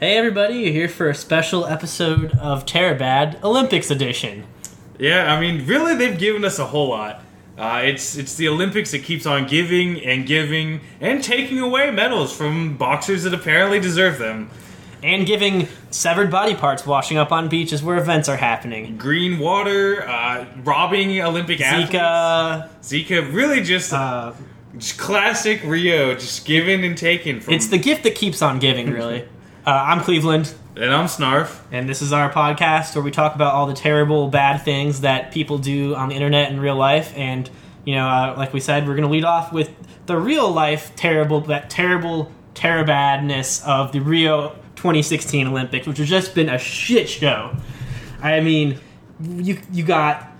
Hey everybody, you're here for a special episode of TerraBad Olympics edition. Yeah, I mean, really they've given us a whole lot. It's the Olympics that keeps on giving and taking away medals from boxers that apparently deserve them. And giving severed body parts washing up on beaches where events are happening. Green water, robbing Olympic athletes. Zika, really just classic Rio, just given and taken. It's the gift that keeps on giving, really. I'm Cleveland. And I'm Snarf. And this is our podcast where we talk about all the terrible, bad things that people do on the internet in real life. And, you know, like we said, we're going to lead off with the real-life terrible badness of the Rio 2016 Olympics, which has just been a shit show. I mean, you got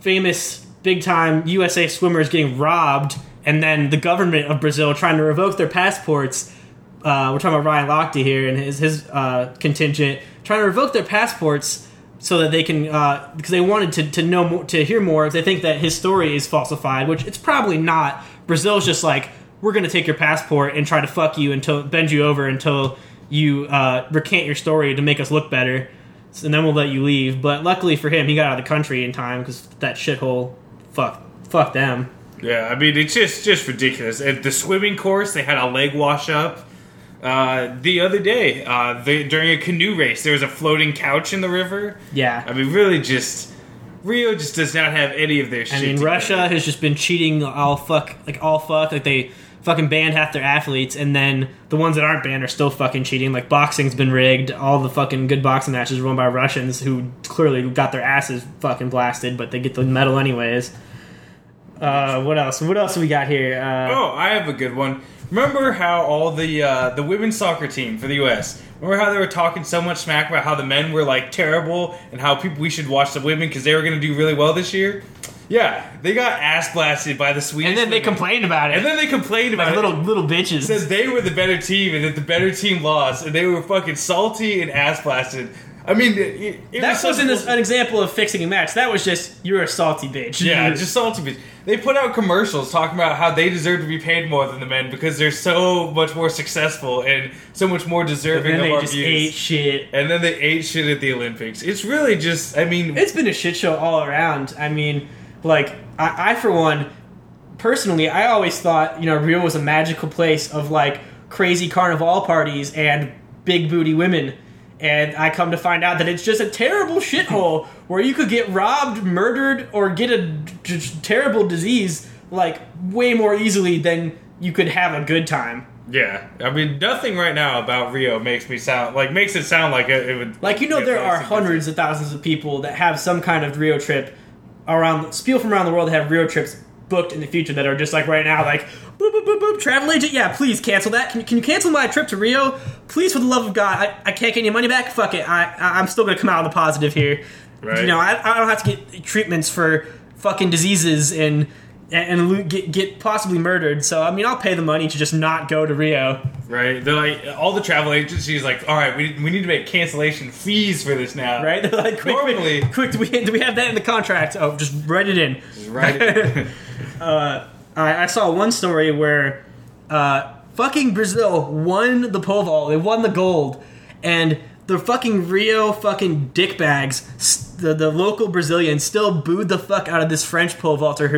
famous, big-time USA swimmers getting robbed, and then the government of Brazil trying to revoke their passports. We're talking about Ryan Lochte here and his contingent trying to revoke their passports so that they can because they wanted to know more, to hear more. If they think that his story is falsified, which it's probably not. Brazil's just like, we're going to take your passport and try to fuck you until bend you over until you recant your story to make us look better, and then we'll let you leave. But luckily for him, he got out of the country in time because that shithole, fuck them. Yeah, I mean it's just ridiculous. At the swimming course, they had a leg wash up. The other day, during a canoe race, there was a floating couch in the river. Yeah. I mean, really just... Rio just does not have any of their shit. I mean, together. Russia has just been cheating all fuck. Like, they fucking banned half their athletes, and then the ones that aren't banned are still fucking cheating. Like, boxing's been rigged. All the fucking good boxing matches were won by Russians who clearly got their asses fucking blasted, but they get the medal anyways. What else we got here? I have a good one. Remember how all the women's soccer team for the U.S., remember how they were talking so much smack about how the men were, like, terrible and how we should watch the women because they were going to do really well this year? Yeah, they got ass blasted by the Swedish and then women. They complained about it. And then they complained about it. Like little bitches. Says they were the better team and that the better team lost, and they were fucking salty and ass blasted. I mean, that wasn't an example of fixing a match. That was just, you're a salty bitch. Yeah, just salty bitch. They put out commercials talking about how they deserve to be paid more than the men because they're so much more successful and so much more deserving of our views. And then they just ate shit. And then they ate shit at the Olympics. It's really just, I mean... It's been a shit show all around. I mean, like, I for one, personally, I always thought, you know, Rio was a magical place of, like, crazy carnival parties and big booty women. And I come to find out that it's just a terrible shithole where you could get robbed, murdered, or get a terrible disease, like, way more easily than you could have a good time. Yeah. I mean, nothing right now about Rio makes it sound like it would... Like, you know, there are hundreds of thousands of people that have some kind of Rio trip from around the world that have Rio trips booked in the future that are just like right now, like... Boop, boop, boop, boop, travel agent, yeah, please cancel that. Can you cancel my trip to Rio? Please, for the love of God, I can't get any money back. Fuck it, I'm still going to come out on the positive here. Right. You know, I don't have to get treatments for fucking diseases and get possibly murdered. So, I mean, I'll pay the money to just not go to Rio. Right. They're like, all the travel agencies like, all right, we need to make cancellation fees for this now. Right? They're like, quick, do we have that in the contract? Oh, just write it in. Just write it in. I saw one story where fucking Brazil won the pole vault. They won the gold. And the fucking Rio fucking dickbags, the local Brazilians, still booed the fuck out of this French pole vaulter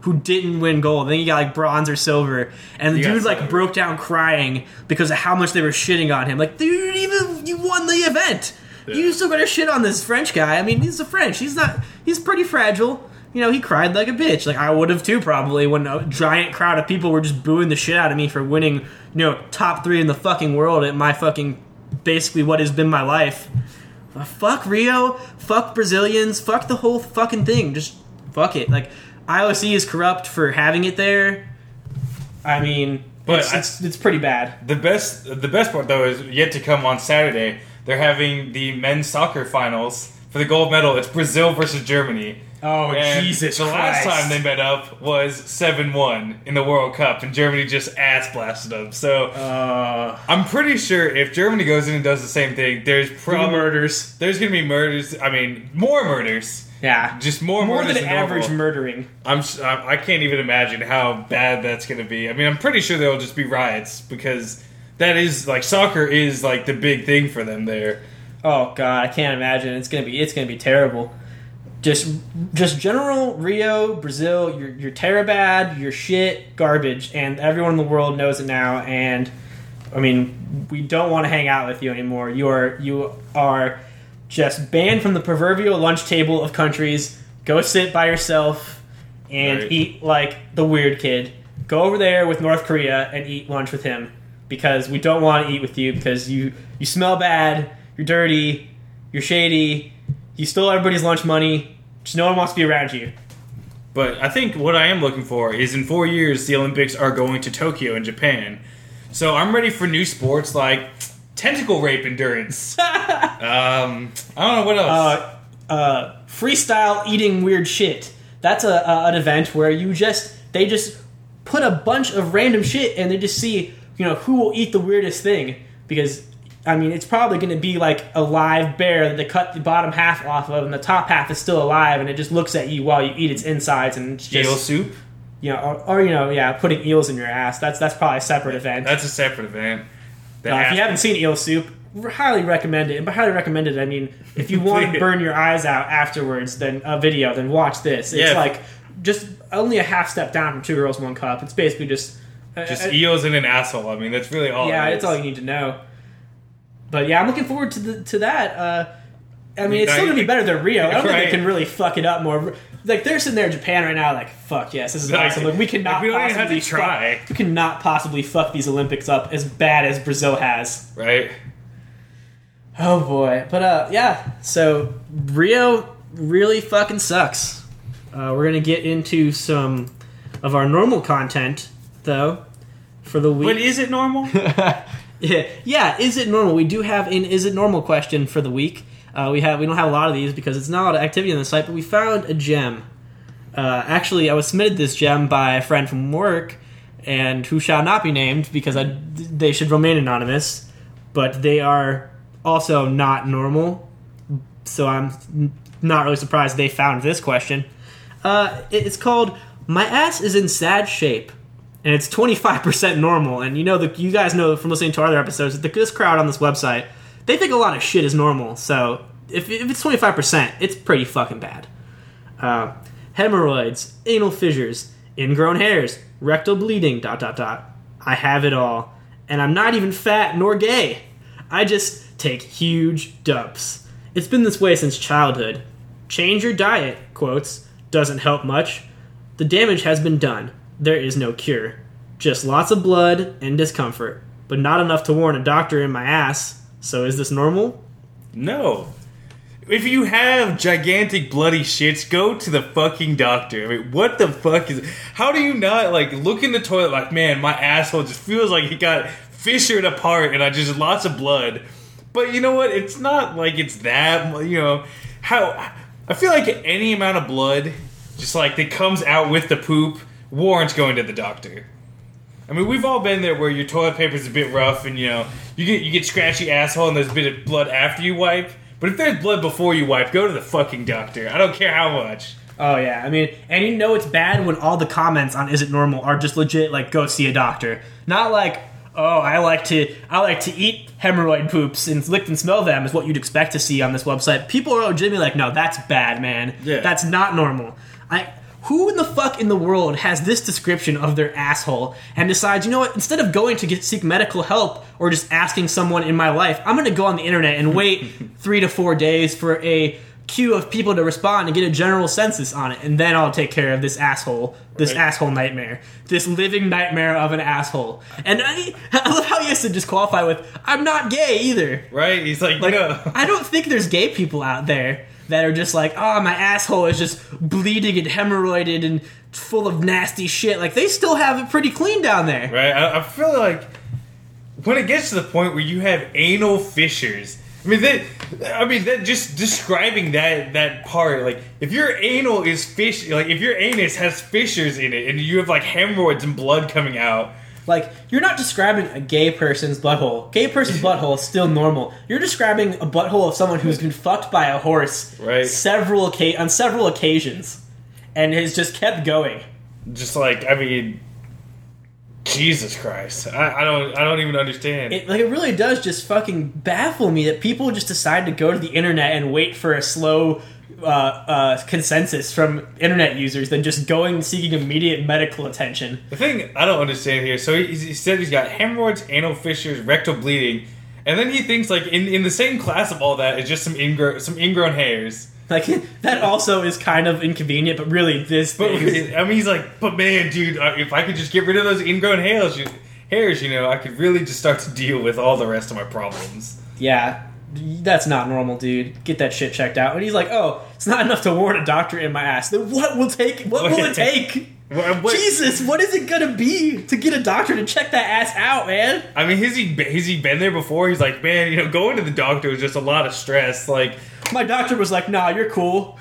who didn't win gold. I think he got, like, bronze or silver. And the dude, like, broke down crying because of how much they were shitting on him. Like, dude, even you won the event. Yeah. You still got to shit on this French guy. I mean, he's a French. He's pretty fragile. You know, he cried like a bitch. Like, I would have, too, probably, when a giant crowd of people were just booing the shit out of me for winning, you know, top three in the fucking world at my fucking, basically what has been my life. Fuck Rio. Fuck Brazilians. Fuck the whole fucking thing. Just fuck it. Like, IOC is corrupt for having it there. I mean, but it's pretty bad. The best part, though, is yet to come on Saturday. They're having the men's soccer finals for the gold medal. It's Brazil versus Germany. Oh, and Jesus Christ. The last time they met up was 7-1 in the World Cup, and Germany just ass-blasted them. So, I'm pretty sure if Germany goes in and does the same thing, there's probably... murders. There's going to be murders. I mean, more murders. Yeah. Just more murders than average murdering. I can't even imagine how bad that's going to be. I mean, I'm pretty sure there will just be riots, because that is like soccer is like the big thing for them there. Oh God, I can't imagine. It's gonna be terrible. Just general Rio, Brazil, your TerraBad, your shit, garbage, and everyone in the world knows it now. And I mean, we don't want to hang out with you anymore. You are just banned from the proverbial lunch table of countries. Go sit by yourself and eat like the weird kid. Go over there with North Korea and eat lunch with him, because we don't want to eat with you because you smell bad, you're dirty, you're shady, you stole everybody's lunch money, just no one wants to be around you. But I think what I am looking for is in 4 years, the Olympics are going to Tokyo in Japan. So I'm ready for new sports like tentacle rape endurance. I don't know what else. Freestyle eating weird shit. That's an event where they just put a bunch of random shit and they just see, who will eat the weirdest thing. Because, I mean, it's probably going to be like a live bear that they cut the bottom half off of and the top half is still alive and it just looks at you while you eat its insides and it's just... Eel soup? Putting eels in your ass. That's probably a separate event. That's a separate event. If you haven't seen eel soup, highly recommend it. And by highly recommend it, I mean, if you want to burn your eyes out afterwards, then watch this. It's like just only a half step down from Two Girls, One Cup. It's basically just eels and an asshole. I mean, that's really all. Yeah, it's all you need to know. But yeah, I'm looking forward to that. It's still gonna be better than Rio. I don't think they can really fuck it up more. Like, they're sitting there in Japan right now, like, fuck yes, this is awesome. Like, we cannot possibly fuck these Olympics up as bad as Brazil has. Right. Oh boy, but so Rio really fucking sucks. We're gonna get into some of our normal content though for the week. But is it normal? Yeah. Is it normal? We do have an "Is it normal" question for the week. We don't have a lot of these because it's not a lot of activity on the site, but we found a gem. Actually, I was submitted this gem by a friend from work, and who shall not be named because they should remain anonymous. But they are also not normal, so I'm not really surprised they found this question. It's called "My Ass Is in Sad Shape," and it's 25% normal. And you guys know from listening to our other episodes that this crowd on this website, they think a lot of shit is normal. So if it's 25%, it's pretty fucking bad. Hemorrhoids, anal fissures, ingrown hairs, rectal bleeding, ... I have it all, and I'm not even fat nor gay. I just take huge dumps. It's been this way since childhood. Change your diet, quotes, doesn't help much. The damage has been done. There is no cure. Just lots of blood and discomfort, but not enough to warrant a doctor in my ass. So is this normal? No. If you have gigantic bloody shits, go to the fucking doctor. I mean, what the fuck is... How do you not, look in the toilet like, man, my asshole just feels like it got fissured apart and I just lots of blood... But you know what? It's not like it's that, how I feel like any amount of blood just that comes out with the poop warrants going to the doctor. I mean, we've all been there where your toilet paper's a bit rough and you get scratchy asshole and there's a bit of blood after you wipe. But if there's blood before you wipe, go to the fucking doctor. I don't care how much. Oh yeah, I mean, and it's bad when all the comments on Is It Normal are just legit go see a doctor. Not like, oh, I like to eat hemorrhoid poops and lick and smell them is what you'd expect to see on this website. People are legitimately like, no, that's bad, man. Yeah. That's not normal. Who in the fuck in the world has this description of their asshole and decides, you know what, instead of going to seek medical help or just asking someone in my life, I'm going to go on the internet and wait 3 to 4 days for a queue of people to respond and get a general census on it, and then I'll take care of this asshole, asshole nightmare, this living nightmare of an asshole. And I love how he has to just qualify with, I'm not gay either. Right? He's like no. I don't think there's gay people out there that are just like, oh, my asshole is just bleeding and hemorrhoided and full of nasty shit. Like, they still have it pretty clean down there. Right? I feel like when it gets to the point where you have anal fissures, I mean, just describing that part, if your anal is if your anus has fissures in it, and you have hemorrhoids and blood coming out, you're not describing a gay person's butthole. Gay person's butthole is still normal. You're describing a butthole of someone who's been fucked by a horse, right? On several occasions, and has just kept going. Just Jesus Christ. I don't even understand. It really does just fucking baffle me that people just decide to go to the internet and wait for a slow consensus from internet users than just going seeking immediate medical attention. The thing I don't understand here, so he said he's got hemorrhoids, anal fissures, rectal bleeding, and then he thinks like in the same class of all that is just some ingrown hairs. Like, that also is kind of inconvenient, but really this thing. I mean, he's like, but man, dude, if I could just get rid of those ingrown hairs, you know, I could really just start to deal with all the rest of my problems. Yeah, that's not normal, dude. Get that shit checked out. And he's like, oh, it's not enough to warrant a doctor in my ass. Then what will it take? Jesus, what is it gonna be to get a doctor to check that ass out, man? I mean, has he been there before? He's like, man, you know, going to the doctor is just a lot of stress. Like, my doctor was like, nah, you're cool.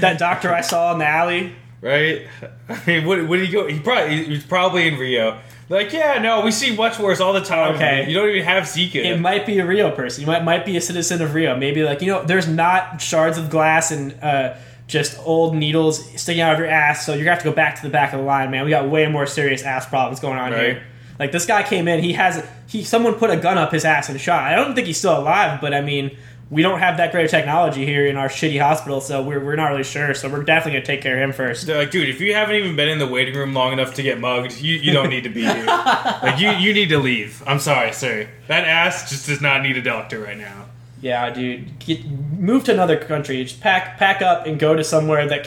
That doctor I saw in the alley, right? I mean, what did he go? He was probably in Rio. Like, yeah, no, we see much worse all the time. Okay. You don't even have Zika. It might be a Rio person. You might be a citizen of Rio. Maybe, like, you know, there's not shards of glass and just old needles sticking out of your ass, so you're going to have to go back to the back of the line, man. We got way more serious ass problems going on right here. Like, this guy came in, someone put a gun up his ass and shot. I don't think he's still alive, but I mean, we don't have that great of technology here in our shitty hospital, so we're not really sure, so we're definitely going to take care of him first. They're like, dude, if you haven't even been in the waiting room long enough to get mugged, you don't need to be here. Like, you need to leave. I'm sorry, sir. That ass just does not need a doctor right now. Yeah, dude. Move to another country. Just pack up and go to somewhere that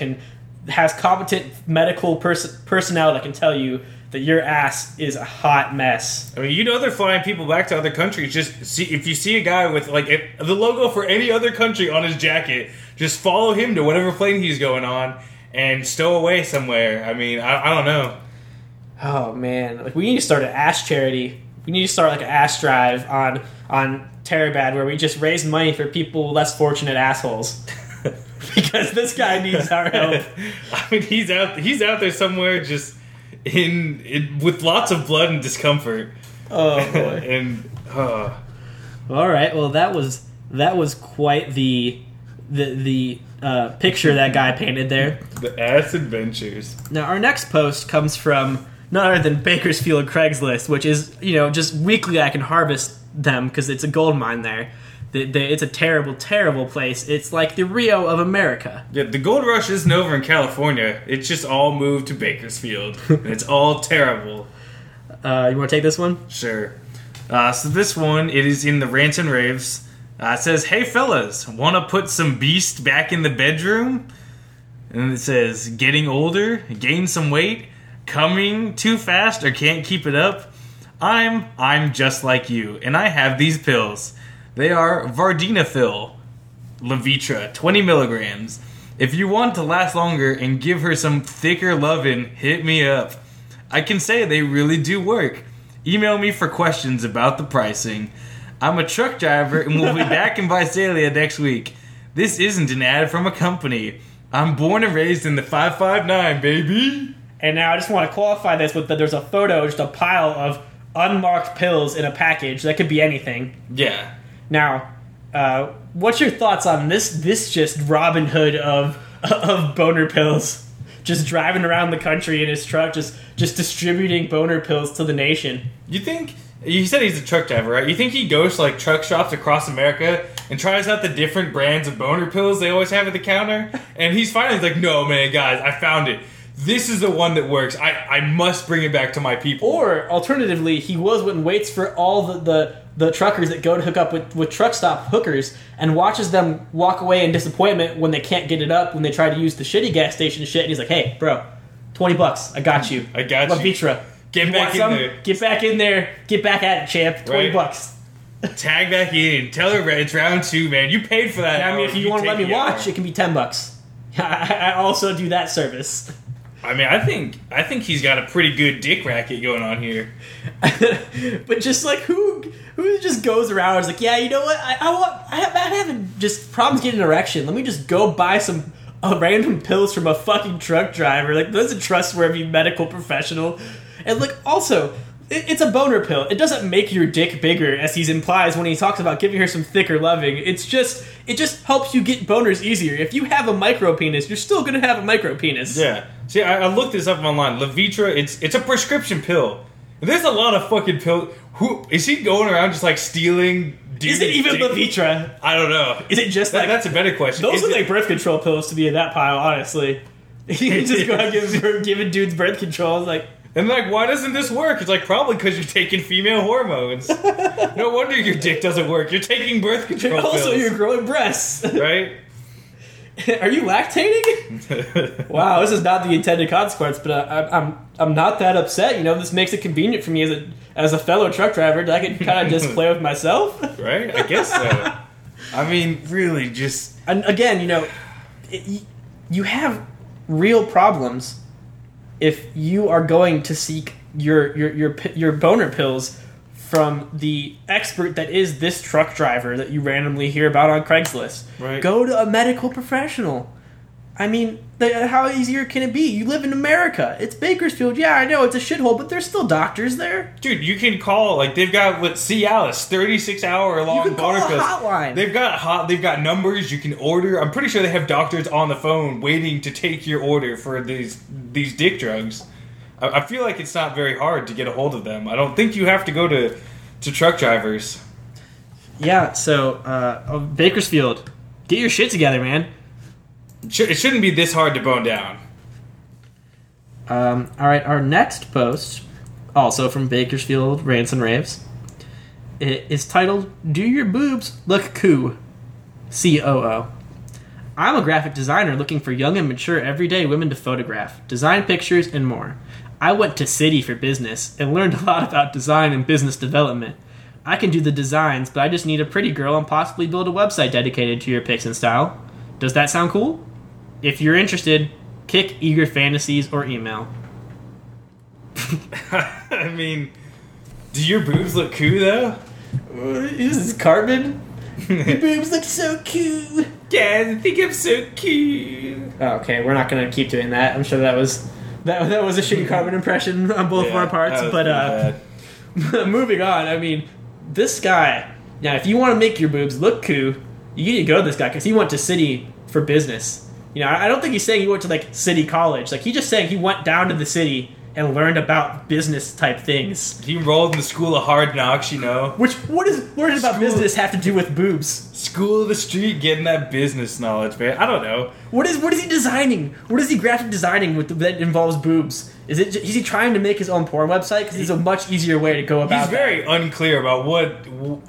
has competent medical personnel that can tell you that your ass is a hot mess. I mean, you know they're flying people back to other countries. Just see if you see a guy with like the logo for any other country on his jacket, just follow him to whatever plane he's going on and stow away somewhere. I mean, I don't know. Oh man, like we need to start an ass charity. We need to start like an ass drive on TerraBad, where we just raise money for people less fortunate assholes. Because this guy needs our help. I mean, he's out there somewhere just in with lots of blood and discomfort. Oh boy. All right, well that was quite the picture that guy painted there. The ass adventures. Now our next post comes from none other than Bakersfield Craigslist, which is, you know, just weekly I can harvest them because it's a gold mine there. It's a terrible, terrible place. It's like the Rio of America. Yeah, the gold rush isn't over in California. It's just all moved to Bakersfield. It's all terrible. You want to take this one? Sure. So this one, it is in the Rants and Raves. It says, hey fellas, want to put some beast back in the bedroom? And it says, getting older, gain some weight, coming too fast or can't keep it up? I'm just like you, and I have these pills. They are Vardenafil, Levitra, 20 milligrams. If you want to last longer and give her some thicker lovin', hit me up. I can say they really do work. Email me for questions about the pricing. I'm a truck driver and will be back in Visalia next week. This isn't an ad from a company. I'm born and raised in the 559, baby. And now I just want to qualify this with that there's a photo, just a pile of unmarked pills in a package. That could be anything. Yeah. Now, what's your thoughts on this just Robin Hood of boner pills? Just driving around the country in his truck, just distributing boner pills to the nation. You think... You said he's a truck driver, right? You think he goes to, like, truck shops across America and tries out the different brands of boner pills they always have at the counter? And he's finally like, no, man, guys, I found it. This is the one that works. I must bring it back to my people. Or, alternatively, he goes and waits for all the truckers that go to hook up with truck stop hookers and watches them walk away in disappointment when they can't get it up, when they try to use the shitty gas station shit. And he's like, hey, bro, $20. I got you. I got you. Levitra. Get back in there. Get back in there. Get back at it, champ. $20. Tag back in. Tell her it's round two, man. You paid for that. I mean, if you want to let me watch, it can be $10. I also do that service. I mean, I think he's got a pretty good dick racket going on here. But just like who just goes around and is like, yeah, you know what? I have just problems getting an erection. Let me just go buy some random pills from a fucking truck driver. Like, that's a trustworthy medical professional. And like, also, it's a boner pill. It doesn't make your dick bigger, as he implies when he talks about giving her some thicker loving. It just helps you get boners easier. If you have a micro penis, you're still gonna have a micro penis. Yeah. See, I looked this up online. Levitra, it's a prescription pill. There's a lot of fucking pills. Who is he going around just like stealing? Is it even Levitra? I don't know. Is it just like that's a better question. Those look like birth control pills to be in that pile, honestly. You can just go out and give dudes birth control. Like, and like, why doesn't this work? It's like, probably because you're taking female hormones. No wonder your dick doesn't work. You're taking birth control pills. Also, you're growing breasts. Right? Are you lactating? Wow, this is not the intended consequence, but I'm not that upset. You know, this makes it convenient for me as a fellow truck driver that I can kind of just play with myself. Right? I guess so. I mean, really, just... And again, you know, you have real problems if you are going to seek your boner pills from the expert that is this truck driver that you randomly hear about on Craigslist. Right. Go to a medical professional. I mean, how easier can it be? You live in America. It's Bakersfield. Yeah, I know, it's a shithole, but there's still doctors there. Dude, you can call, like, they've got, what, Cialis, 36-hour-long boner pills. You can call a hotline. They've got numbers you can order. I'm pretty sure they have doctors on the phone waiting to take your order for these dick drugs. I feel like it's not very hard to get a hold of them. I don't think you have to go to truck drivers. Yeah, so, Bakersfield, get your shit together, man. It shouldn't be this hard to bone down. Alright, our next post, also from Bakersfield Rants and Raves, it is titled, Do Your Boobs Look Coo? COO. I'm a graphic designer looking for young and mature everyday women to photograph, design pictures, and more. I went to City for business and learned a lot about design and business development. I can do the designs, but I just need a pretty girl and possibly build a website dedicated to your pics and style. Does that sound cool? If you're interested, kick Eager Fantasies or email. I mean, do your boobs look cool though? Is this Cartman? Your boobs look so cool. Guys, I think I'm so cute. Okay, we're not gonna keep doing that. I'm sure that was a shitty Cartman impression on both of our parts. But moving on, I mean, this guy. Now, if you want to make your boobs look cool, you need to go to this guy because he went to City for business. You know, I don't think he's saying he went to like City College. Like, he's just saying he went down to the city and learned about business type things. He enrolled in the School of Hard Knocks, you know. Which, what does learning about business have to do with boobs? School of the street, getting that business knowledge, man. I don't know. What is he designing? What is he graphic designing that involves boobs? Is he trying to make his own porn website? Because there's a much easier way to go about it. He's very unclear about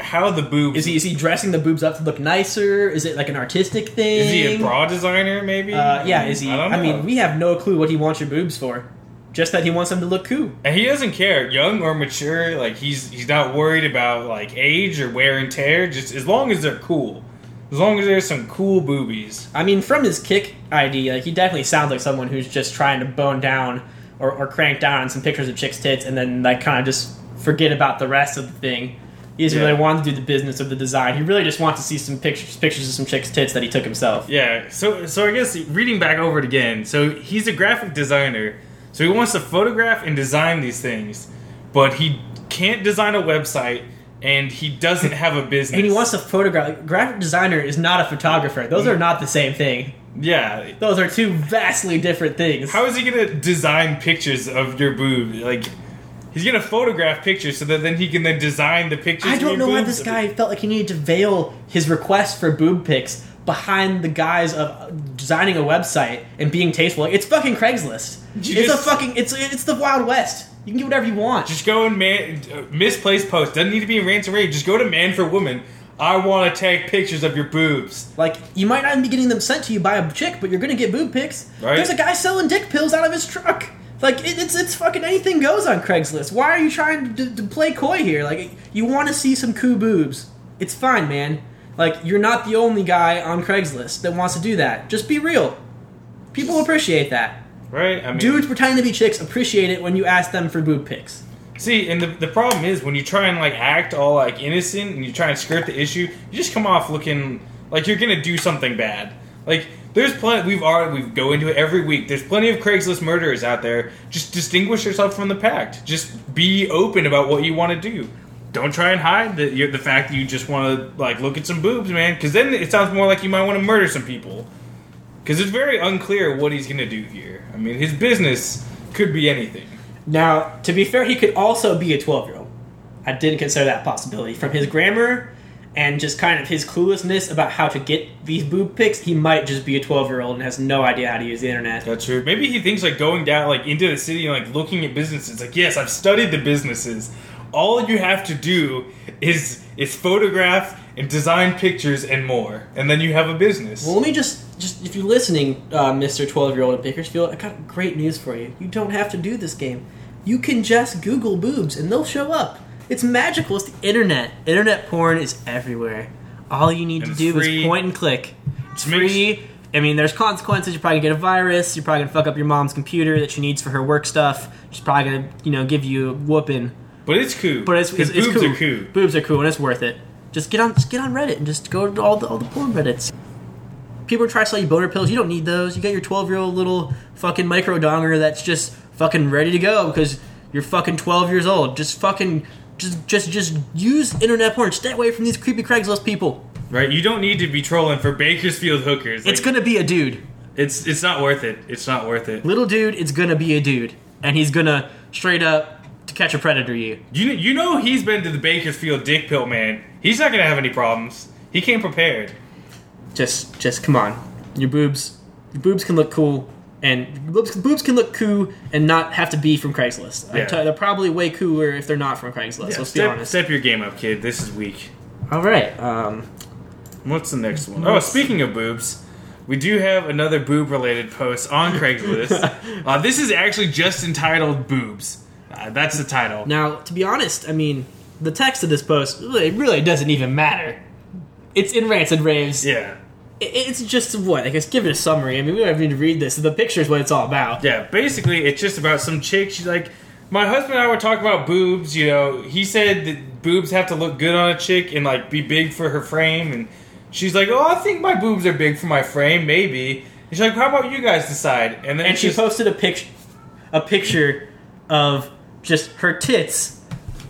how the boobs... Is he dressing the boobs up to look nicer? Is it like an artistic thing? Is he a bra designer, maybe? Yeah, is he? I don't know. I mean, we have no clue what he wants your boobs for. Just that he wants them to look cool. And he doesn't care, young or mature. Like, he's not worried about, like, age or wear and tear. Just as long as they're cool. As long as there's some cool boobies. I mean, from his kick ID, like, he definitely sounds like someone who's just trying to bone down or crank down on some pictures of chicks' tits and then, like, kind of just forget about the rest of the thing. He doesn't really want to do the business of the design. He really just wants to see some pictures of some chick's tits that he took himself. Yeah, so I guess, reading back over it again, so he's a graphic designer. So he wants to photograph and design these things, but he can't design a website, and he doesn't have a business. And he wants to photograph. Like, graphic designer is not a photographer. Those are not the same thing. Yeah. Those are two vastly different things. How is he going to design pictures of your boob? Like, he's going to photograph pictures so that then he can then design the pictures of your boobs. I don't know why this guy felt like he needed to veil his request for boob pics behind the guise of designing a website and being tasteful. It's fucking Craigslist. It's the Wild West. You can do whatever you want. Just go and misplaced post. Doesn't need to be in Rants and Raves. Just go to Man for Woman. I want to take pictures of your boobs. Like, you might not be getting them sent to you by a chick, but you're going to get boob pics. Right? There's a guy selling dick pills out of his truck. Like, it's fucking anything goes on Craigslist. Why are you trying to play coy here? Like, you want to see some cool boobs. It's fine, man. Like, you're not the only guy on Craigslist that wants to do that. Just be real. People appreciate that. Right? I mean, dudes pretending to be chicks appreciate it when you ask them for boob pics. See, and the problem is when you try and, like, act all, like, innocent and you try and skirt the issue, you just come off looking like you're going to do something bad. Like, there's plenty... We go into it every week. There's plenty of Craigslist murderers out there. Just distinguish yourself from the pack. Just be open about what you want to do. Don't try and hide the fact that you just want to, like, look at some boobs, man. Because then it sounds more like you might want to murder some people. Because it's very unclear what he's going to do here. I I mean, his business could be anything. Now, to be fair, he could also be a 12-year-old. I didn't consider that possibility. From his grammar and just kind of his cluelessness about how to get these boob pics, he might just be a 12-year-old and has no idea how to use the internet. That's true. Maybe he thinks, like, going down, like, into the city and, like, looking at businesses. Like, yes, I've studied the businesses. All you have to do is photograph and design pictures and more. And then you have a business. Well, let me just if you're listening, Mr. 12-year-old at Bakersfield, I got great news for you. You don't have to do this game. You can just Google boobs and they'll show up. It's magical. It's the internet. Internet porn is everywhere. All you need to do is point and click. It's free. I mean, there's consequences. You're probably going to get a virus. You're probably going to fuck up your mom's computer that she needs for her work stuff. She's probably going to, you know, give you a whooping. But it's cool. But it's boobs cool. Are cool. Boobs are cool, and it's worth it. Just get on Reddit and just go to all the porn Reddits. People try to sell you boner pills. You don't need those. You got your 12-year-old little fucking micro donger that's just fucking ready to go because you're fucking 12 years old. Just fucking... Just use internet porn. Stay away from these creepy Craigslist people. Right, you don't need to be trolling for Bakersfield hookers. Like, it's gonna be a dude. It's not worth it. It's not worth it. Little dude, it's gonna be a dude, and he's gonna straight up to catch a predator. You know he's been to the Bakersfield dick pill man. He's not gonna have any problems. He came prepared. Just come on. Your boobs can look cool. And boobs can look cool and not have to be from Craigslist. Yeah. They're probably way cooler if they're not from Craigslist. Yeah, let's be honest. Step your game up, kid. This is weak. All right. What's the next one? Oh, speaking of boobs, we do have another boob-related post on Craigslist. This is actually just entitled Boobs. That's the title. Now, to be honest, I mean, the text of this post really doesn't even matter. It's in rants and raves. Yeah. It's just what? I guess give it a summary. I mean, we don't even need to read this. The picture's what it's all about. Yeah, basically, it's just about some chick. She's like, my husband and I were talking about boobs, you know. He said that boobs have to look good on a chick and, like, be big for her frame. And she's like, oh, I think my boobs are big for my frame, maybe. And she's like, how about you guys decide? And then she posted a picture of just her tits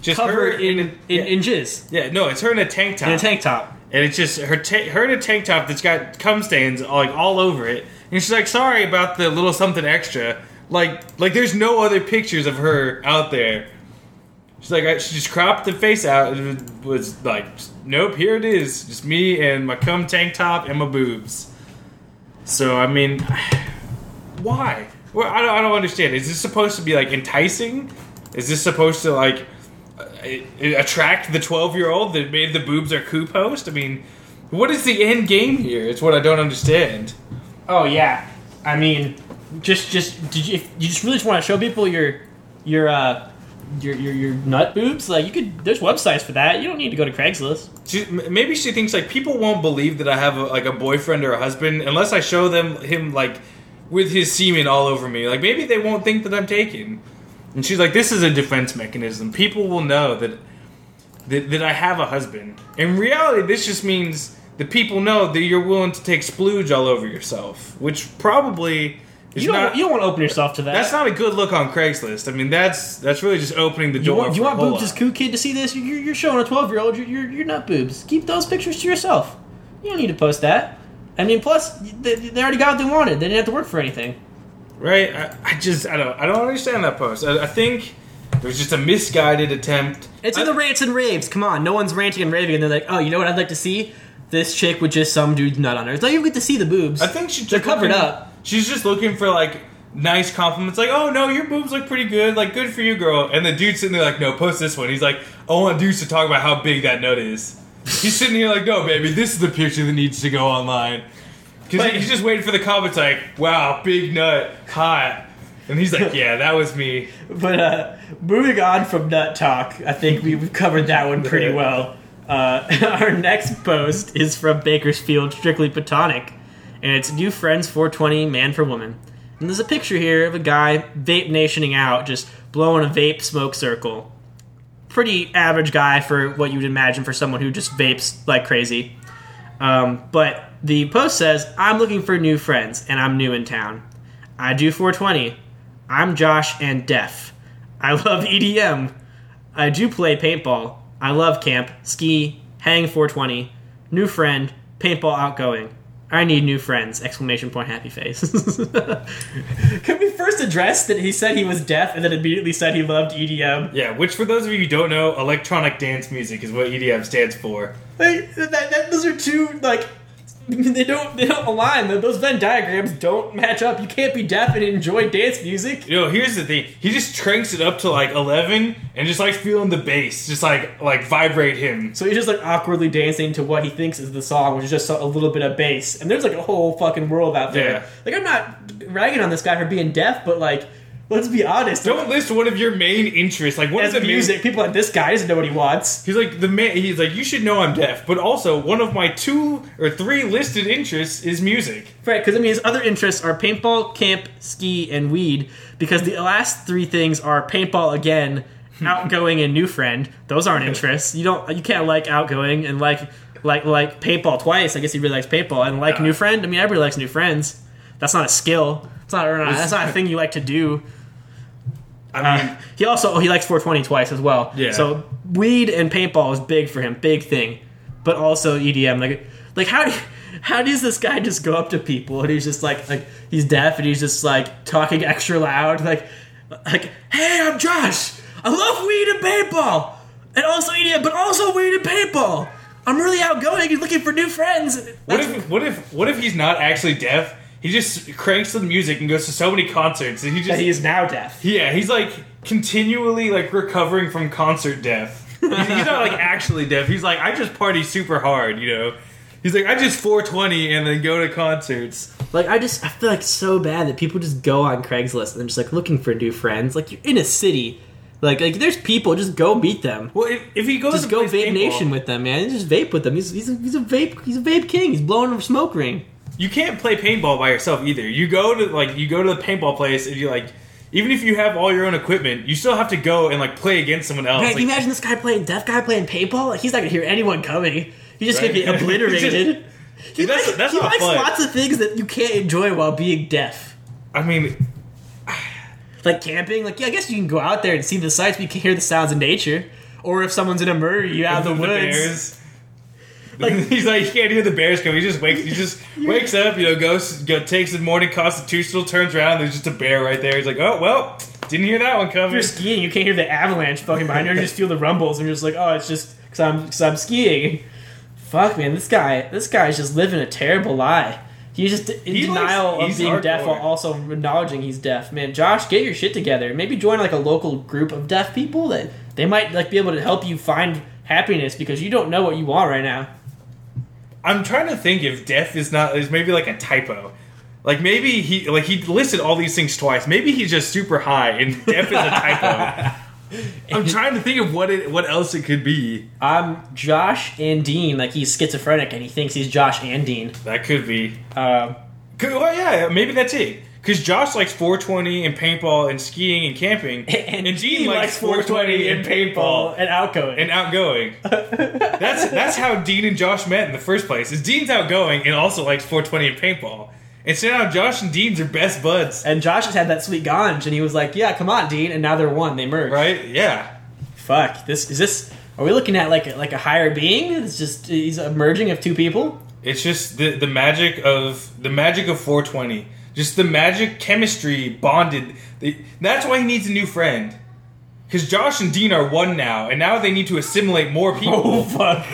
covered in jizz. Yeah, no, it's her in a tank top. In a tank top. And it's just her in a tank top that's got cum stains like all over it, and she's like, "Sorry about the little something extra." Like there's no other pictures of her out there. She's like, she just cropped the face out and was like, "Nope, here it is, just me and my cum tank top and my boobs." So I mean, why? Well, I don't understand. Is this supposed to be like enticing? Is this supposed to like? It attract the 12-year-old that made the boobs are coup post? I mean, what is the end game here? It's what I don't understand. Oh yeah, I mean, did you really just want to show people your nut boobs? Like you could, there's websites for that. You don't need to go to Craigslist. Maybe she thinks like people won't believe that I have a boyfriend or a husband unless I show him like with his semen all over me. Like maybe they won't think that I'm taken. And she's like, this is a defense mechanism. People will know that I have a husband. In reality, this just means that people know that you're willing to take splooge all over yourself, which probably is not... You don't want to open yourself to that. That's not a good look on Craigslist. I mean, that's really just opening the door. You want boobs as cool kid to see this? You're showing a 12-year-old your nut boobs. Keep those pictures to yourself. You don't need to post that. I mean, plus, they already got what they wanted. They didn't have to work for anything. Right, I don't understand that post. I think it was just a misguided attempt. It's in the rants and raves. Come on, no one's ranting and raving, and they're like, oh, you know what I'd like to see? This chick with just some dude's nut on her. It's like you get to see the boobs. I think they're covered up. She's just looking for like nice compliments, like, oh no, your boobs look pretty good, like good for you, girl. And the dude's sitting there like, no, post this one. He's like, I want dudes to talk about how big that nut is. He's sitting here like, no, baby, this is the picture that needs to go online. Because he's just waiting for the comments like, wow, big nut, hot. And he's like, yeah, that was me. But moving on from nut talk, I think we've covered that one pretty well. Our next post is from Bakersfield, Strictly Platonic. And it's New Friends 420, Man for Woman. And there's a picture here of a guy vape nationing out, just blowing a vape smoke circle. Pretty average guy for what you'd imagine for someone who just vapes like crazy. But the post says, I'm looking for new friends, and I'm new in town. I do 420. I'm Josh and deaf. I love EDM. I do play paintball. I love camp, ski, hang 420. New friend, paintball outgoing. I need new friends! Exclamation point, happy face. Can we first address that he said he was deaf and then immediately said he loved EDM? Yeah, which for those of you who don't know, electronic dance music is what EDM stands for. Like, those are two, like, they don't align. Those Venn diagrams don't match up. You can't be deaf and enjoy dance music. You know, here's the thing. He just cranks it up to, 11 and just likes feeling the bass. Just, like vibrate him. So he's just, awkwardly dancing to what he thinks is the song, which is just a little bit of bass. And there's, a whole fucking world out there. Yeah. I'm not ragging on this guy for being deaf, but, let's be honest. Don't list one of your main interests. What is the music? People like this guy doesn't know what he wants. He's like the man. He's like, you should know I'm deaf, but also one of my 2 or 3 listed interests is music. Right, because his other interests are paintball, camp, ski, and weed. Because the last 3 things are paintball again, outgoing, and new friend. Those aren't interests. You can't like outgoing and like paintball twice. I guess he really likes paintball and new friend. I mean, everybody likes new friends. That's not a skill. That's not a thing you like to do. I mean, he likes 420 twice as well. Yeah. So weed and paintball is big for him, big thing. But also EDM, how does this guy just go up to people and he's just like he's deaf and he's just talking extra loud, hey, I'm Josh. I love weed and paintball, and also EDM, but also weed and paintball. I'm really outgoing and looking for new friends. What if he's not actually deaf? He just cranks the music and goes to so many concerts. And he is now deaf. Yeah, he's continually recovering from concert deaf. He's not actually deaf. He's I just party super hard, He's I just 420 and then go to concerts. I feel so bad that people just go on Craigslist and they're just looking for new friends. You're in a city. There's people. Just go meet them. Well, if he goes, just go vape nation with them, man. Just vape with them. He's a vape king. He's blowing a smoke ring. You can't play paintball by yourself either. You go to the paintball place and you even if you have all your own equipment, you still have to go and play against someone else. Right, can you imagine this deaf guy playing paintball? He's not gonna hear anyone coming. He's just gonna get obliterated. He likes lots of things that you can't enjoy while being deaf. I mean, camping. I guess you can go out there and see the sights, but you can hear the sounds of nature. Or if someone's gonna murder you out of the woods. Bears. He's you can't hear the bears coming. He just wakes up, goes, takes the morning constitutional, turns around, and there's just a bear right there. He's oh, well, didn't hear that one coming. If you're skiing, you can't hear the avalanche fucking behind you. You just feel the rumbles, and you're just oh, it's just because I'm skiing. Fuck, man, this guy is just living a terrible lie. He's just in denial of being deaf while also acknowledging he's deaf. Man, Josh, get your shit together. Maybe join a local group of deaf people that they might be able to help you find happiness because you don't know what you want right now. I'm trying to think if deaf is maybe a typo. Maybe he listed all these things twice. Maybe he's just super high and deaf is a typo. I'm trying to think of what else it could be. I'm Josh and Dean. He's schizophrenic and he thinks he's Josh and Dean. That could be. Maybe that's it. Because Josh likes 420 and paintball and skiing and camping. And Gene likes 420 and paintball. And outgoing. That's how Dean and Josh met in the first place. Is Dean's outgoing and also likes 420 and paintball. And so now Josh and Dean's are best buds. And Josh has had that sweet ganj and he was like, yeah, come on, Dean. And now they're one. They merged. Right? Yeah. Fuck. Are we looking at a higher being? It's just, he's a merging of two people? It's just the magic of 420. Just the magic chemistry bonded. That's why he needs a new friend. Because Josh and Dean are one now, and now they need to assimilate more people. Oh, fuck.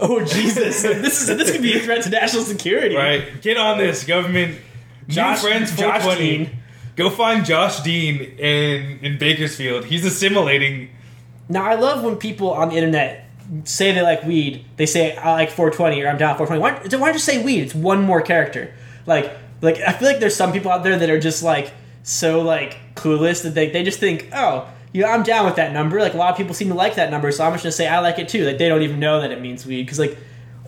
Oh, Jesus. This could be a threat to national security. Right. Get on this, government. Josh, new friends, 420. Josh Dean. Go find Josh Dean in Bakersfield. He's assimilating. Now, I love when people on the internet say they like weed. They say, I like 420, or I'm down 420. Why don't you say weed? It's one more character. I feel there's some people out there that are just, so, clueless that they just think, oh, I'm down with that number. A lot of people seem to like that number, so I'm just going to say I like it, too. They don't even know that it means weed. Because,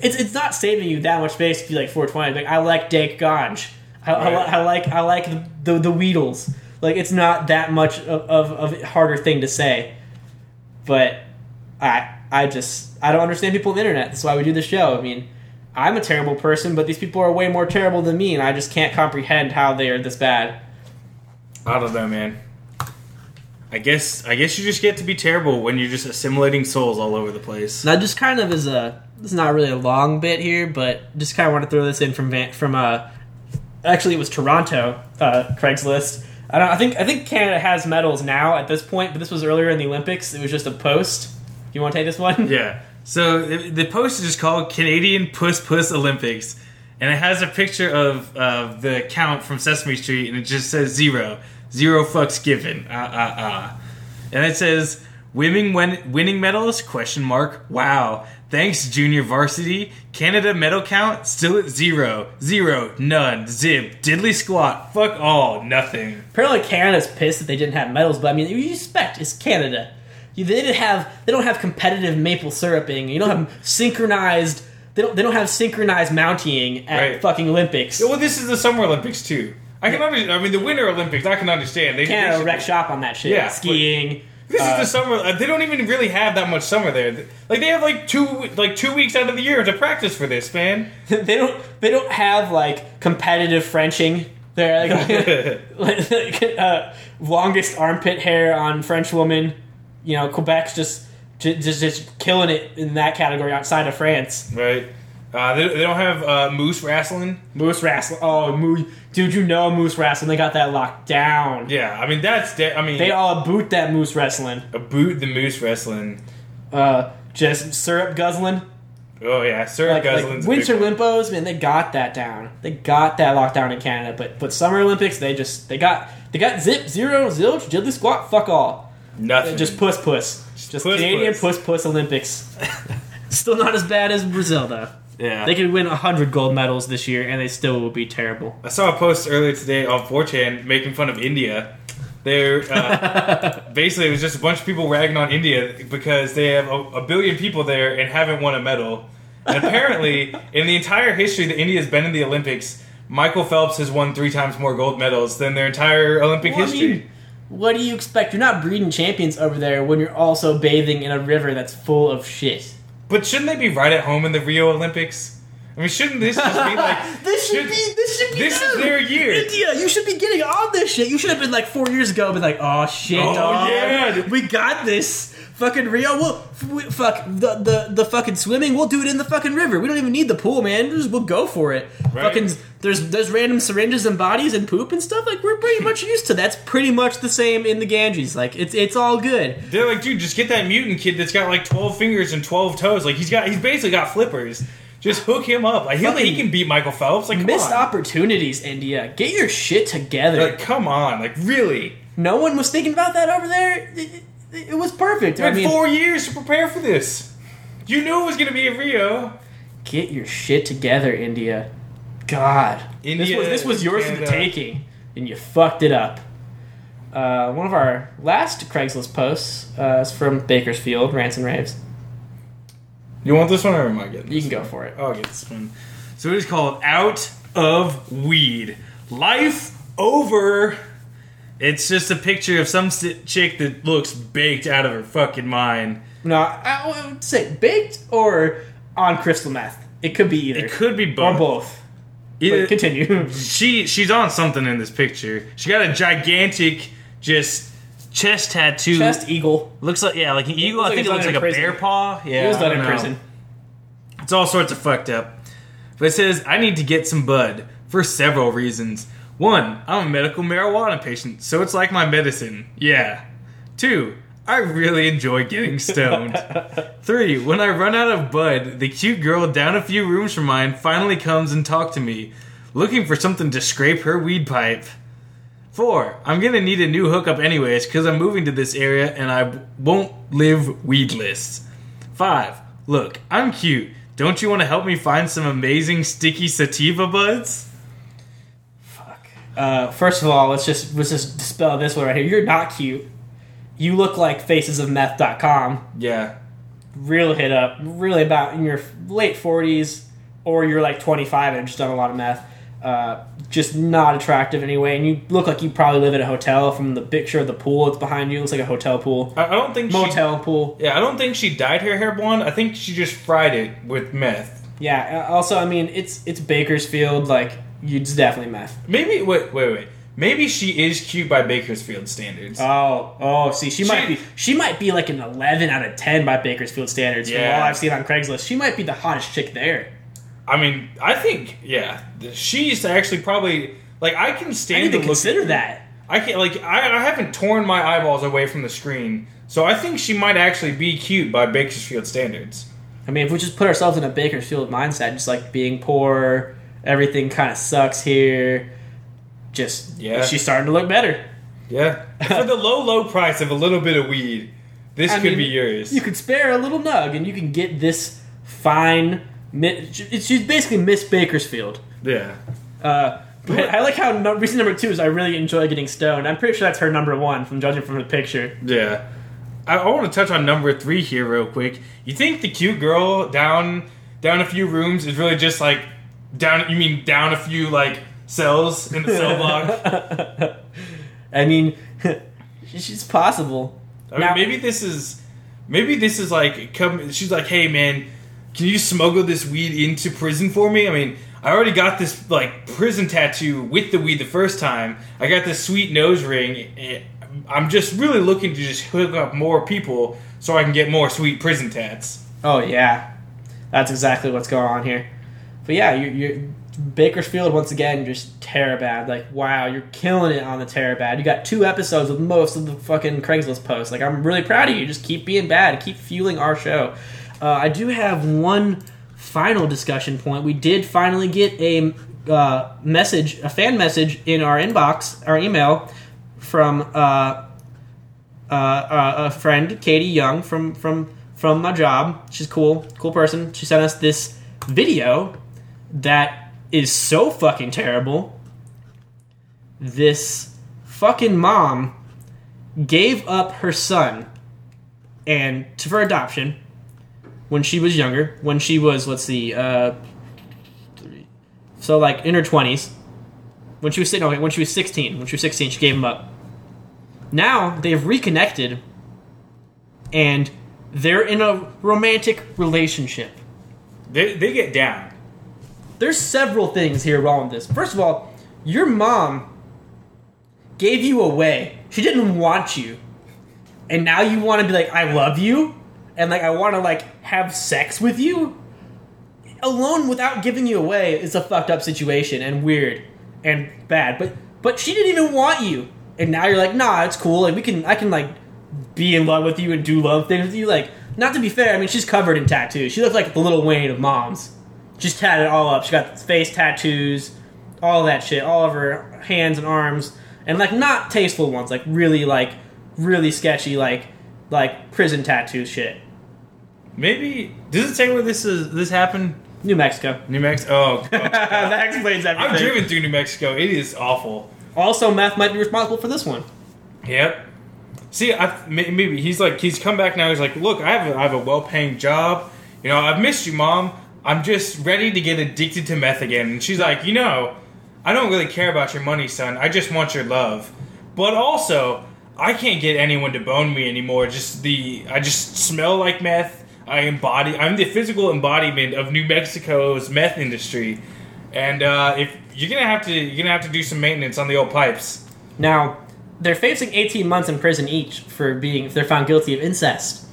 it's not saving you that much space if you like 420. I like dank ganj. I like the Weedles. It's not that much of a harder thing to say. But I don't understand people on the internet. That's why we do this show. I mean, I'm a terrible person, but these people are way more terrible than me, and I just can't comprehend how they are this bad. I don't know, man. I guess you just get to be terrible when you're just assimilating souls all over the place. Now, just kind of it's not really a long bit here, but just kind of want to throw this in actually it was Toronto Craigslist. I think Canada has medals now at this point, but this was earlier in the Olympics. It was just a post. Do you want to take this one? Yeah. So the post is just called Canadian Puss Puss Olympics, and it has a picture of the count from Sesame Street, and it just says 0 fucks given. And it says, winning medals? ? Wow. Thanks, junior varsity. Canada medal count? Still at 0. None. Zip. Diddly squat. Fuck all. Nothing. Apparently Canada's pissed that they didn't have medals, but I mean, what you expect is Canada. They don't have competitive maple syruping. You don't have synchronized... They don't have synchronized mountying at fucking Olympics. Well, this is the Summer Olympics, too. I mean, the Winter Olympics, I can understand. Canada wreck shop on that shit. Yeah, skiing. This is the summer. They don't even really have that much summer there. Like, they have like two weeks out of the year to practice for this, man. They don't have like competitive Frenching there. Longest armpit hair on French woman. You know, Quebec's just killing it in that category outside of France. Right. They don't have moose wrestling. Oh, dude, you know moose wrestling. They got that locked down. Yeah, I mean they all boot that moose wrestling. Boot the moose wrestling. Just syrup guzzling. Oh yeah, syrup guzzling. Like winter limpos, man, they got that down. They got that locked down in Canada. But Summer Olympics, they got zip, 0, zilch, diddly squat, fuck all, nothing. Just puss. Just puss, Canadian puss Olympics. Still not as bad as Brazil though. Yeah. They could win 100 gold medals this year, and they still will be terrible. I saw a post earlier today on 4chan making fun of India. Basically, it was just a bunch of people ragging on India because they have a billion people there and haven't won a medal. And apparently, in the entire history that India has been in the Olympics, Michael Phelps has won 3 times more gold medals than their entire Olympic history. I mean, what do you expect? You're not breeding champions over there when you're also bathing in a river that's full of shit. But shouldn't they be right at home in the Rio Olympics? I mean, shouldn't this just be like... This is their year. India, you should be getting all this shit. You should have been like 4 years ago and been like, oh, shit, yeah. We got this. Fucking Rio, the fucking swimming, we'll do it in the fucking river. We don't even need the pool, man. We'll go for it. Right. Fucking, there's random syringes and bodies and poop and stuff. Like, we're pretty much used to that. That's pretty much the same in the Ganges. Like, it's all good. They're like, dude, just get that mutant kid that's got like 12 fingers and 12 toes. Like, he's basically got flippers. Just hook him up. I feel like he can beat Michael Phelps. Like, come on. Missed opportunities, India. Get your shit together. Like, come on. Like, really? No one was thinking about that over there. It was perfect. You had 4 years to prepare for this. You knew it was going to be in Rio. Get your shit together, India. God. India, this was yours for the taking, and you fucked it up. One of our last Craigslist posts is from Bakersfield, Rants and Raves. You want this one, or am I getting this? You can go for it. I'll get this one. So it is called Out of Weed. Life over... It's just a picture of some chick that looks baked out of her fucking mind. No, I would say baked or on crystal meth. It could be either. It could be both. Or both. Either, continue. She's on something in this picture. She got a gigantic, just chest tattoo. Chest eagle. Looks like an eagle. I think it looks like a bear paw. Yeah, he was done in prison. It's all sorts of fucked up. But it says, I need to get some bud for several reasons. 1, I'm a medical marijuana patient, so it's like my medicine. Yeah. 2, I really enjoy getting stoned. 3, when I run out of bud, the cute girl down a few rooms from mine finally comes and talks to me, looking for something to scrape her weed pipe. 4, I'm going to need a new hookup anyways, because I'm moving to this area and I won't live weedless. 5, look, I'm cute. Don't you want to help me find some amazing sticky sativa buds? First of all, let's just dispel this one right here. You're not cute. You look like facesofmeth.com. Yeah. Real hit up. Really about in your late 40s, or you're like 25 and just done a lot of meth. Just not attractive anyway. And you look like you probably live at a hotel from the picture of the pool that's behind you. It looks like a hotel pool. Motel pool. Yeah, I don't think she dyed her hair blonde. I think she just fried it with meth. Yeah. Also, I mean, it's Bakersfield, like... It's definitely meth. Maybe wait. Maybe she is cute by Bakersfield standards. Oh, see, she might be like an 11 out of 10 by Bakersfield standards. Yeah. From all I've seen on Craigslist, she might be the hottest chick there. I mean, I think, yeah, she's actually probably, like, I can stand. I need to consider that. I can't, like, I haven't torn my eyeballs away from the screen, so I think she might actually be cute by Bakersfield standards. I mean, if we just put ourselves in a Bakersfield mindset, just like being poor, everything kind of sucks here. Just, yeah. She's starting to look better. Yeah. For the low price of a little bit of weed, this could be yours. You could spare a little nug, and you can get this fine. She's basically Miss Bakersfield. Yeah. But I like how reason number two is I really enjoy getting stoned. I'm pretty sure that's her number one, from judging from the picture. Yeah. I want to touch on number three here real quick. You think the cute girl down a few rooms is really just like down? You mean down a few like cells in the cell block? I mean, she's possible. I mean, now, maybe this is like she's like, hey man, can you smuggle this weed into prison for me? I mean, I already got this like prison tattoo with the weed the first time. I got this sweet nose ring. I'm just really looking to just hook up more people so I can get more sweet prison tats. Oh, yeah. That's exactly what's going on here. But, yeah, you're Bakersfield, once again, just TerraBad. Like, wow, you're killing it on the TerraBad. You got 2 episodes with most of the fucking Craigslist posts. Like, I'm really proud of you. Just keep being bad. Keep fueling our show. I do have one final discussion point. We did finally get a fan message in our inbox, our email, from a friend, Katie Young, from my job. She's cool person. She sent us this video that is so fucking terrible. This fucking mom gave up her son for adoption when she was younger, when she was, in her 20s. When she was 16. When she was 16, she gave him up. Now, they've reconnected, and they're in a romantic relationship. They get down. There's several things here wrong with this. First of all, your mom gave you away. She didn't want you. And now you want to be like, I love you? And, like, I want to, like, have sex with you? Alone without giving you away is a fucked up situation and weird. And bad, but she didn't even want you, and now you're like, nah, it's cool. Like I can like be in love with you and do love things with you. Like, not to be fair, I mean, she's covered in tattoos. She looks like the Little Wayne of moms. She's tatted all up. She got face tattoos, all that shit, all of her hands and arms, and like not tasteful ones, like really sketchy, like prison tattoo shit. Maybe does it say where this happened? New Mexico. Oh, that explains everything. I've driven through New Mexico. It is awful. Also, meth might be responsible for this one. Yep. See, maybe he's come back now. He's like, look, I have a well-paying job. You know, I've missed you, Mom. I'm just ready to get addicted to meth again. And she's like, you know, I don't really care about your money, son. I just want your love. But also, I can't get anyone to bone me anymore. I just smell like meth. I'm the physical embodiment of New Mexico's meth industry, and if you're gonna have to do some maintenance on the old pipes. Now, they're facing 18 months in prison each if they're found guilty of incest.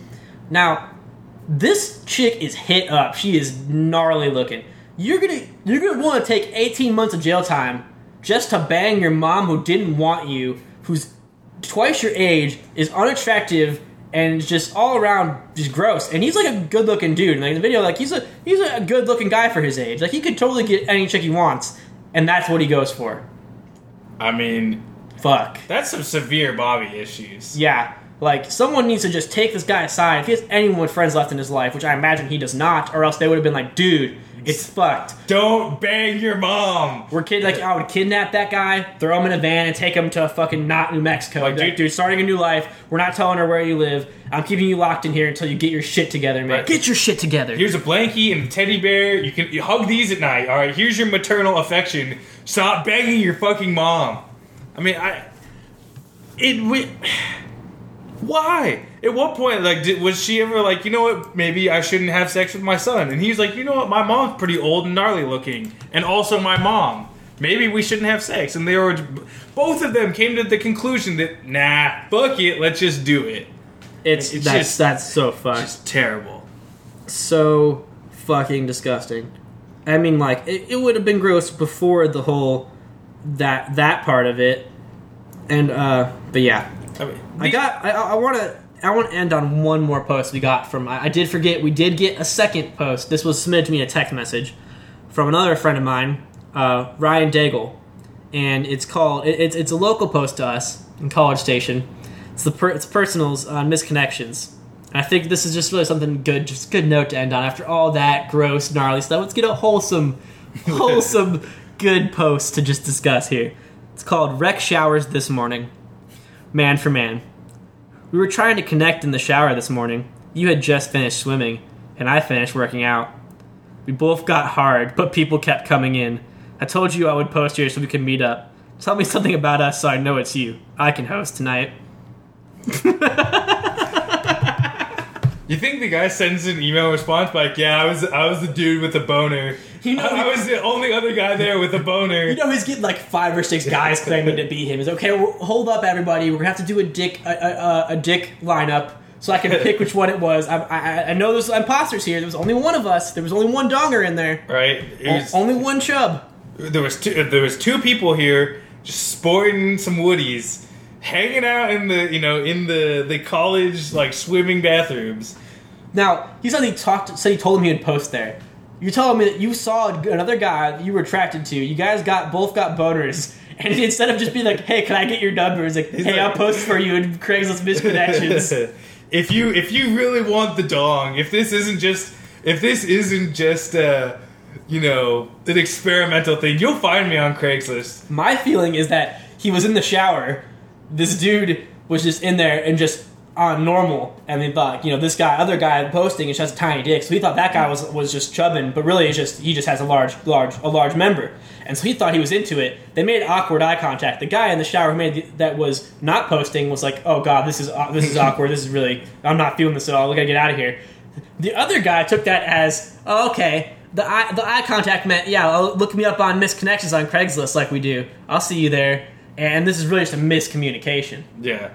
Now, this chick is hit up. She is gnarly looking. You're gonna want to take 18 months of jail time just to bang your mom who didn't want you, who's twice your age, is unattractive. And it's just all around just gross. And he's like a good-looking dude. Like in the video, like he's a good-looking guy for his age. Like he could totally get any chick he wants, and that's what he goes for. I mean, fuck. That's some severe Bobby issues. Yeah, like someone needs to just take this guy aside. If he has anyone with friends left in his life, which I imagine he does not, or else they would have been like, dude, it's fucked. Don't bang your mom. I would kidnap that guy, throw him in a van, and take him to fucking not New Mexico. Like, dude, starting a new life. We're not telling her where you live. I'm keeping you locked in here until you get your shit together, man. Right. Get your shit together. Here's a blankie and a teddy bear. You hug these at night. All right, here's your maternal affection. Stop banging your fucking mom. I mean, why? At what point, like, was she ever like, you know what, maybe I shouldn't have sex with my son? And he's like, you know what, my mom's pretty old and gnarly looking, and also my mom. maybe we shouldn't have sex. And they were, both of them came to the conclusion that, nah, fuck it, let's just do it. That's so fucked. It's just terrible. So fucking disgusting. I mean, like, it would have been gross before the whole that part of it. And but yeah, I mean, I want to end on one more post we got from. I did forget we did get a second post. This was submitted to me in a text message from another friend of mine, Ryan Daigle, and it's called. It's a local post to us in College Station. It's it's personals on misconnections. And I think this is just really something good, just good note to end on. After all that gross, gnarly stuff, let's get a wholesome, good post to just discuss here. It's called Wreck Showers This Morning. Man for man. We were trying to connect in the shower this morning. You had just finished swimming, and I finished working out. We both got hard, but people kept coming in. I told you I would post here so we could meet up. Tell me something about us so I know it's you. I can host tonight. You think the guy sends an email response like, "Yeah, I was the dude with the boner. You know, I was the only other guy there with a boner." You know, he's getting like 5 or 6 guys claiming to be him. He's okay. Hold up, everybody. We're gonna have to do a dick lineup so I can pick which one it was. I know there's imposters here. There was only one of us. There was only one donger in there. Right. Only one chub. There was two people here, just sporting some woodies. Hanging out in the college like swimming bathrooms. Now he said he told him he would post there. You told me that you saw another guy that you were attracted to. You guys both got boners, and instead of just being like, "Hey, can I get your number?" It's like, "Hey, I'll post for you in Craigslist misconnections." if you really want the dong, if this isn't just an experimental thing, you'll find me on Craigslist. My feeling is that he was in the shower. This dude was just in there and just on normal, and they thought, this guy, other guy posting, is just a tiny dick, so he thought that guy was just chubbing, but really it's just he just has a large member, and so he thought he was into it. They made awkward eye contact. The guy in the shower who that was not posting was like, "Oh god, this is awkward. This is really, I'm not feeling this at all. We gotta get out of here." The other guy took that as, "Oh, okay." The eye contact meant, "Yeah, look me up on misconnections on Craigslist like we do. I'll see you there." And this is really just a miscommunication. Yeah.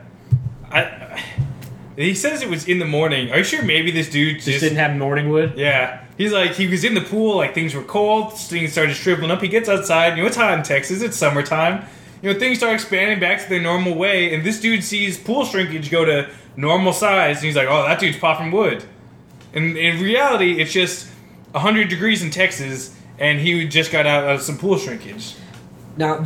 He says it was in the morning. Are you sure maybe this dude just didn't have morning wood? Yeah. He's like, he was in the pool, like things were cold, things started shriveling up. He gets outside. You know, it's hot in Texas. It's summertime. You know, things start expanding back to their normal way. And this dude sees pool shrinkage go to normal size. And he's like, "Oh, that dude's popping wood." And in reality, it's just 100 degrees in Texas. And he just got out of some pool shrinkage. Now,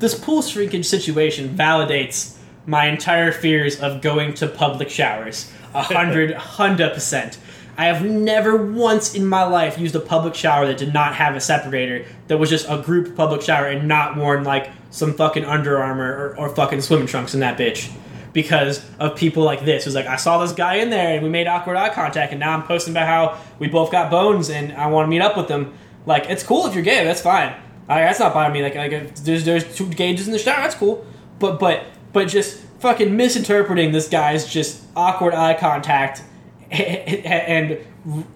This pool shrinkage situation validates my entire fears of going to public showers. 100%. I have never once in my life used a public shower that did not have a separator, that was just a group public shower and not worn, like, some fucking Under Armour or fucking swimming trunks in that bitch. Because of people like this. It was like, I saw this guy in there and we made awkward eye contact, and now I'm posting about how we both got bones and I want to meet up with them. Like, it's cool if you're gay, that's fine. That's not bothering me. Like there's two gauges in the shower. That's cool, but just fucking misinterpreting this guy's just awkward eye contact and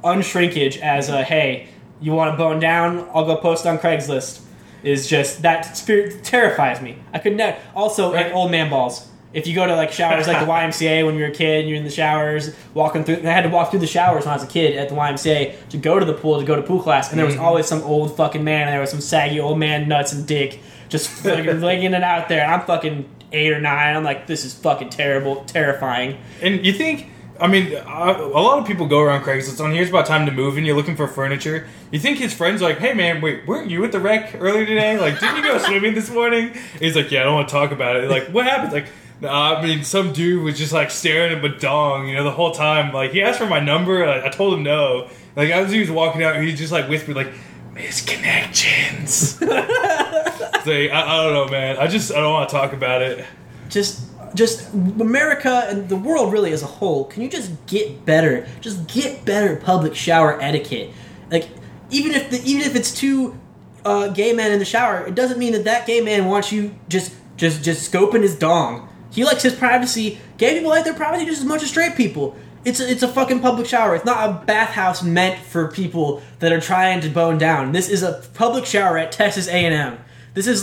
unshrinkage as a "Hey, you want to bone down? I'll go post on Craigslist." Is just that spirit terrifies me. I could never. Also, right. Like old man balls. If you go to like showers like the YMCA when you were a kid, and you're in the showers walking through. And I had to walk through the showers when I was a kid at the YMCA to go to the pool, to go to pool class, and there was always some old fucking man, and there was some saggy old man nuts and dick just fucking flinging it out there. And I'm fucking 8 or 9. I'm like, this is fucking terrible, terrifying. And you think, I mean, a lot of people go around Craigslist on here. It's about time to move, and you're looking for furniture. You think his friends are like, "Hey man, wait, weren't you at the wreck earlier today? Like, didn't you go swimming this morning?" And he's like, "Yeah, I don't want to talk about it." Like, what happened? Like. I mean, some dude was just, like, staring at my dong, the whole time. Like, he asked for my number, I told him no. Like, as he was walking out, he just, like, whispered, like, "Misconnections." I don't know, man. I don't want to talk about it. Just America and the world really as a whole, can you just get better? Just get better public shower etiquette. Like, even if it's two gay men in the shower, it doesn't mean that gay man wants you just scoping his dong. He likes his privacy. Gay people like their privacy just as much as straight people. It's a fucking public shower. It's not a bathhouse meant for people that are trying to bone down. This is a public shower at Texas A&M. This is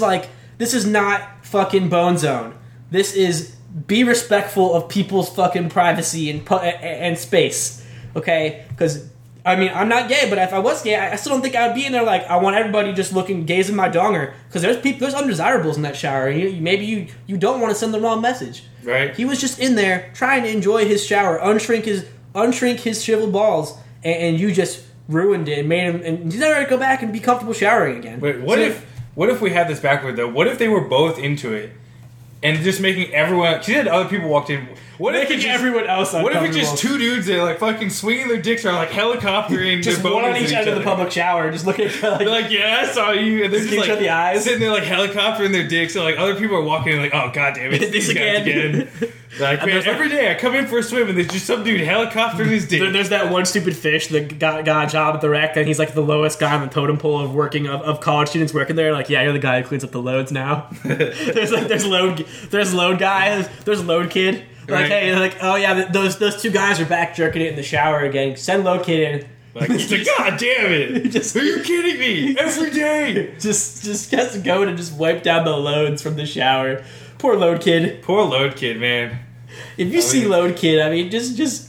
not fucking Bone Zone. This is be respectful of people's fucking privacy and space, okay? Because, I mean, I'm not gay, but if I was gay, I still don't think I would be in there like, I want everybody just looking, gazing my donger. Because there's undesirables in that shower. Maybe you don't want to send the wrong message. Right. He was just in there trying to enjoy his shower, unshrink his shriveled balls, and you just ruined it and made him, and he's never going to go back and be comfortable showering again. Wait, what if we had this backward, though? What if they were both into it? And just making everyone... Because you had other people walked in. What if it's just two dudes that are like fucking swinging their dicks around like helicoptering... just one on each end of the public shower. Just looking at... Like, they're like, yeah, I saw you. And they're just like... the eyes. Sitting there like helicoptering their dicks. And like other people are walking in like, oh, god damn it. This again. Like, man, every day I come in for a swim and there's just some dude helicoptering his dick. There's that one stupid fish that got a job at the wreck and he's like the lowest guy on the totem pole of working of college students working there. Like, yeah, you're the guy who cleans up the loads now. there's load guy, there's load kid. Like, right. Hey, like, oh yeah, those two guys are back jerking it in the shower again. Send load kid in. Like, he's like, god damn it! Are you kidding me? Every day, just has to go in and just wipe down the loads from the shower. Poor Load Kid. Poor Load Kid, man. If you see Load Kid, I mean, just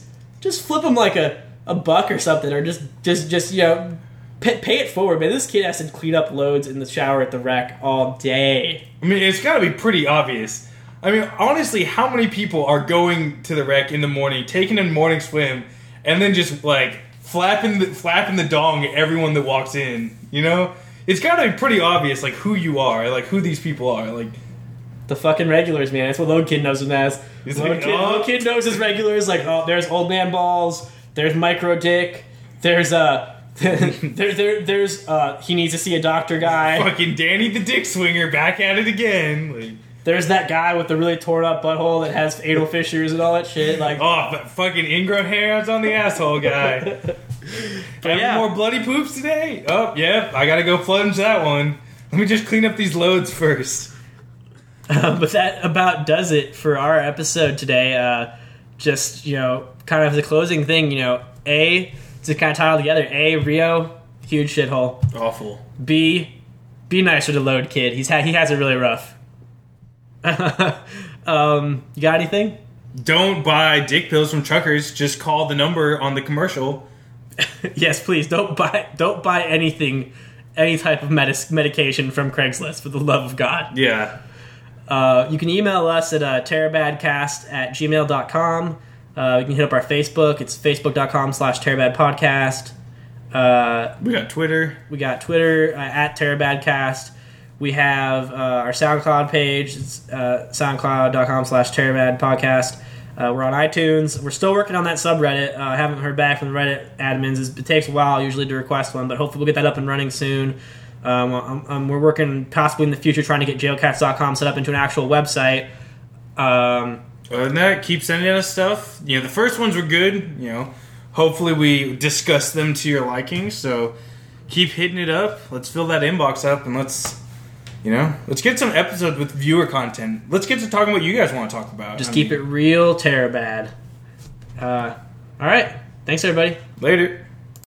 flip him like a buck or something, or just you know, pay it forward, man. This kid has to clean up loads in the shower at the wreck all day. I mean, it's got to be pretty obvious. I mean, honestly, how many people are going to the wreck in the morning, taking a morning swim, and then just like flapping the dong at everyone that walks in? You know, it's got to be pretty obvious, like who you are, like who these people are, like. The fucking regulars, man. That's what Load Kid knows him as. Load Kid knows his regulars. Like, oh, there's Old Man Balls. There's Micro Dick. There's, he needs to see a doctor guy. Fucking Danny the Dick Swinger back at it again. Like, there's that guy with the really torn up butthole that has anal fissures and all that shit. Like, oh, but fucking ingrown hairs on the asshole guy. More bloody poops today? Oh, yeah, I gotta go plunge that one. Let me just clean up these loads first. But that about does it for our episode today. Just, you know, kind of the closing thing, you know, A, to kind of tie it all together. A, Rio, huge shithole. Awful. B, be nicer to Load Kid. He has it really rough. You got anything? Don't buy dick pills from truckers. Just call the number on the commercial. Yes, please. Don't buy anything, any type of medication from Craigslist, for the love of God. Yeah. You can email us at terrabadcast@gmail.com. You can hit up our Facebook. It's facebook.com/terrabadpodcast. We got Twitter. At terrabadcast. We have our SoundCloud page. It's soundcloud.com/terrabadpodcast. We're on iTunes. We're still working on that subreddit. I haven't heard back from the Reddit admins. It takes a while usually to request one, but hopefully we'll get that up and running soon. We're working possibly in the future trying to get jailcats.com set up into an actual website. Other than that, keep sending us stuff. You know, the first ones were good. You know, hopefully we discuss them to your liking. So keep hitting it up. Let's fill that inbox up and let's get some episodes with viewer content. Let's get to talking what you guys want to talk about. Just keep it real TerraBad. All right. Thanks, everybody. Later.